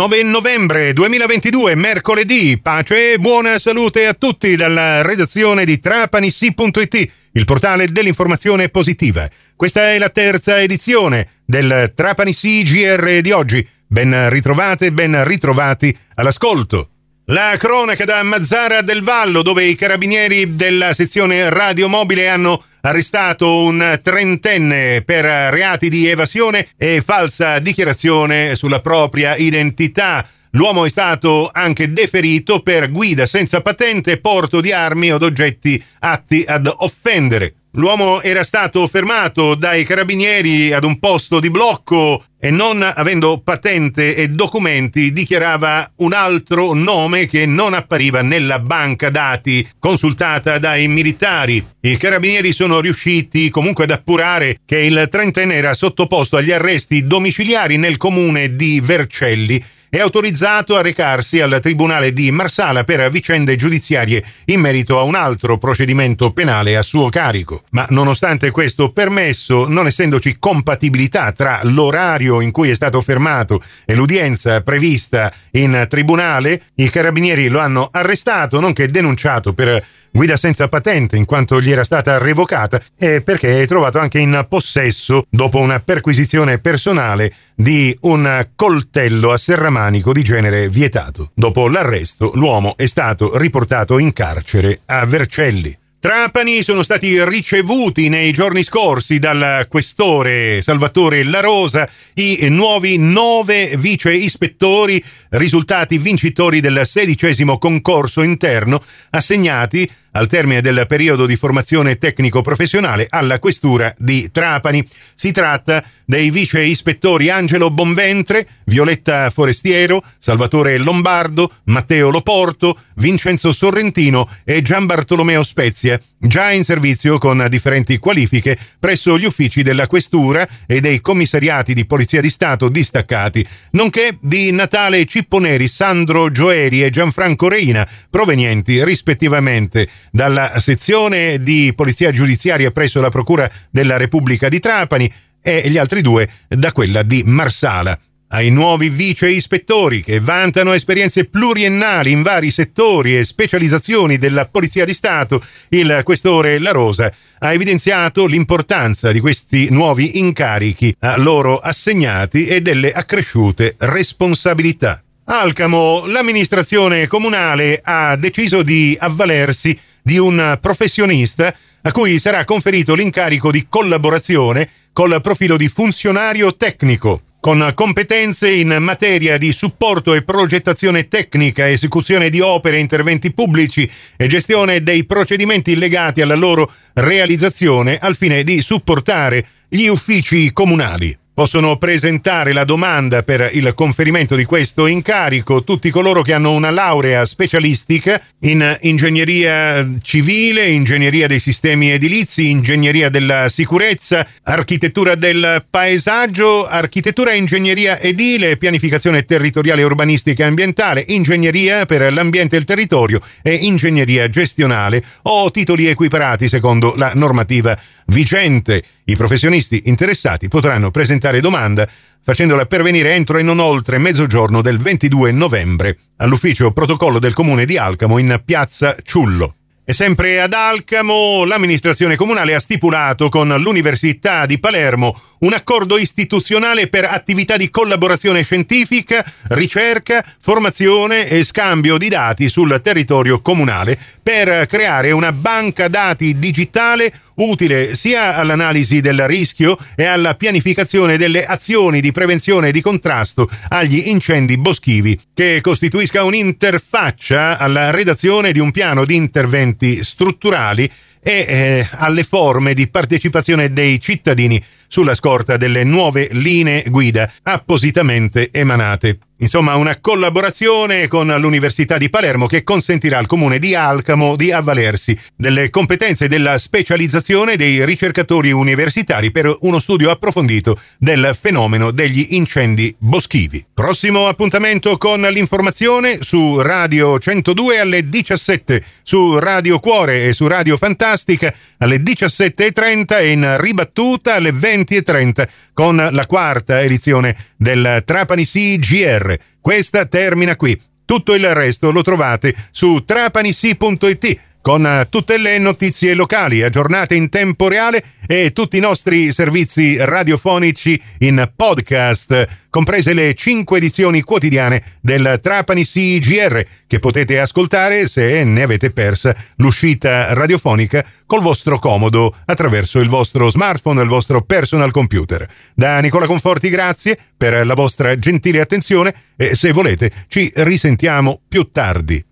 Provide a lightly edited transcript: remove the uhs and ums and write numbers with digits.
9 novembre 2022, mercoledì. Pace e buona salute a tutti dalla redazione di Trapanisì.it, il portale dell'informazione positiva. Questa è la terza edizione del Trapanisì GR di oggi. Ben ritrovate, ben ritrovati all'ascolto. La cronaca da Mazara del Vallo, dove i carabinieri della sezione radiomobile hanno arrestato un 30enne per reati di evasione e falsa dichiarazione sulla propria identità. L'uomo è stato anche deferito per guida senza patente, porto di armi o oggetti atti ad offendere. L'uomo era stato fermato dai carabinieri ad un posto di blocco e, non avendo patente e documenti, dichiarava un altro nome che non appariva nella banca dati consultata dai militari. I carabinieri sono riusciti comunque ad appurare che il trentenne era sottoposto agli arresti domiciliari nel comune di Vercelli e autorizzato a recarsi al Tribunale di Marsala per vicende giudiziarie in merito a un altro procedimento penale a suo carico. Ma nonostante questo permesso, non essendoci compatibilità tra l'orario in cui è stato fermato e l'udienza prevista in tribunale, i carabinieri lo hanno arrestato, nonché denunciato per guida senza patente, in quanto gli era stata revocata e perché è trovato anche in possesso, dopo una perquisizione personale, di un coltello a serramanico di genere vietato. Dopo l'arresto, l'uomo è stato riportato in carcere a Vercelli. Trapani sono stati ricevuti nei giorni scorsi dal questore Salvatore La Rosa i nuovi 9 vice ispettori risultati vincitori del 16° concorso interno assegnati al termine del periodo di formazione tecnico-professionale alla Questura di Trapani. Si tratta dei vice ispettori Angelo Bonventre, Violetta Forestiero, Salvatore Lombardo, Matteo Loporto, Vincenzo Sorrentino e Gian Bartolomeo Spezia, già in servizio con differenti qualifiche presso gli uffici della Questura e dei commissariati di Polizia di Stato distaccati, nonché di Natale Cipponeri, Sandro Gioeri e Gianfranco Reina, provenienti rispettivamente dalla sezione di Polizia Giudiziaria presso la Procura della Repubblica di Trapani e gli altri 2 da quella di Marsala. Ai nuovi vice ispettori, che vantano esperienze pluriennali in vari settori e specializzazioni della Polizia di Stato, il questore La Rosa ha evidenziato l'importanza di questi nuovi incarichi a loro assegnati e delle accresciute responsabilità. Alcamo, l'amministrazione comunale ha deciso di avvalersi di un professionista a cui sarà conferito l'incarico di collaborazione col profilo di funzionario tecnico, con competenze in materia di supporto e progettazione tecnica, esecuzione di opere e interventi pubblici e gestione dei procedimenti legati alla loro realizzazione al fine di supportare gli uffici comunali. Possono presentare la domanda per il conferimento di questo incarico tutti coloro che hanno una laurea specialistica in ingegneria civile, ingegneria dei sistemi edilizi, ingegneria della sicurezza, architettura del paesaggio, architettura e ingegneria edile, pianificazione territoriale urbanistica e ambientale, ingegneria per l'ambiente e il territorio e ingegneria gestionale o titoli equiparati secondo la normativa vigente. I professionisti interessati potranno presentare domanda facendola pervenire entro e non oltre mezzogiorno del 22 novembre all'ufficio protocollo del comune di Alcamo in piazza Ciullo. E sempre ad Alcamo l'amministrazione comunale ha stipulato con l'Università di Palermo un accordo istituzionale per attività di collaborazione scientifica, ricerca, formazione e scambio di dati sul territorio comunale per creare una banca dati digitale utile sia all'analisi del rischio e alla pianificazione delle azioni di prevenzione e di contrasto agli incendi boschivi, che costituisca un'interfaccia alla redazione di un piano di interventi strutturali e alle forme di partecipazione dei cittadini sulla scorta delle nuove linee guida appositamente emanate. Insomma, una collaborazione con l'Università di Palermo che consentirà al comune di Alcamo di avvalersi delle competenze della specializzazione dei ricercatori universitari per uno studio approfondito del fenomeno degli incendi boschivi. Prossimo appuntamento con l'informazione su Radio 102 alle 17, su Radio Cuore e su Radio Fantastica alle 17:30 e in ribattuta alle 20:30 con la quarta edizione del Trapanisì GR. Questa termina qui. Tutto il resto lo trovate su trapanisì.it con tutte le notizie locali aggiornate in tempo reale e tutti i nostri servizi radiofonici in podcast, comprese le 5 edizioni quotidiane del Trapanisì GR, che potete ascoltare se ne avete persa l'uscita radiofonica col vostro comodo attraverso il vostro smartphone e il vostro personal computer. Da Nicola Conforti grazie per la vostra gentile attenzione e se volete ci risentiamo più tardi.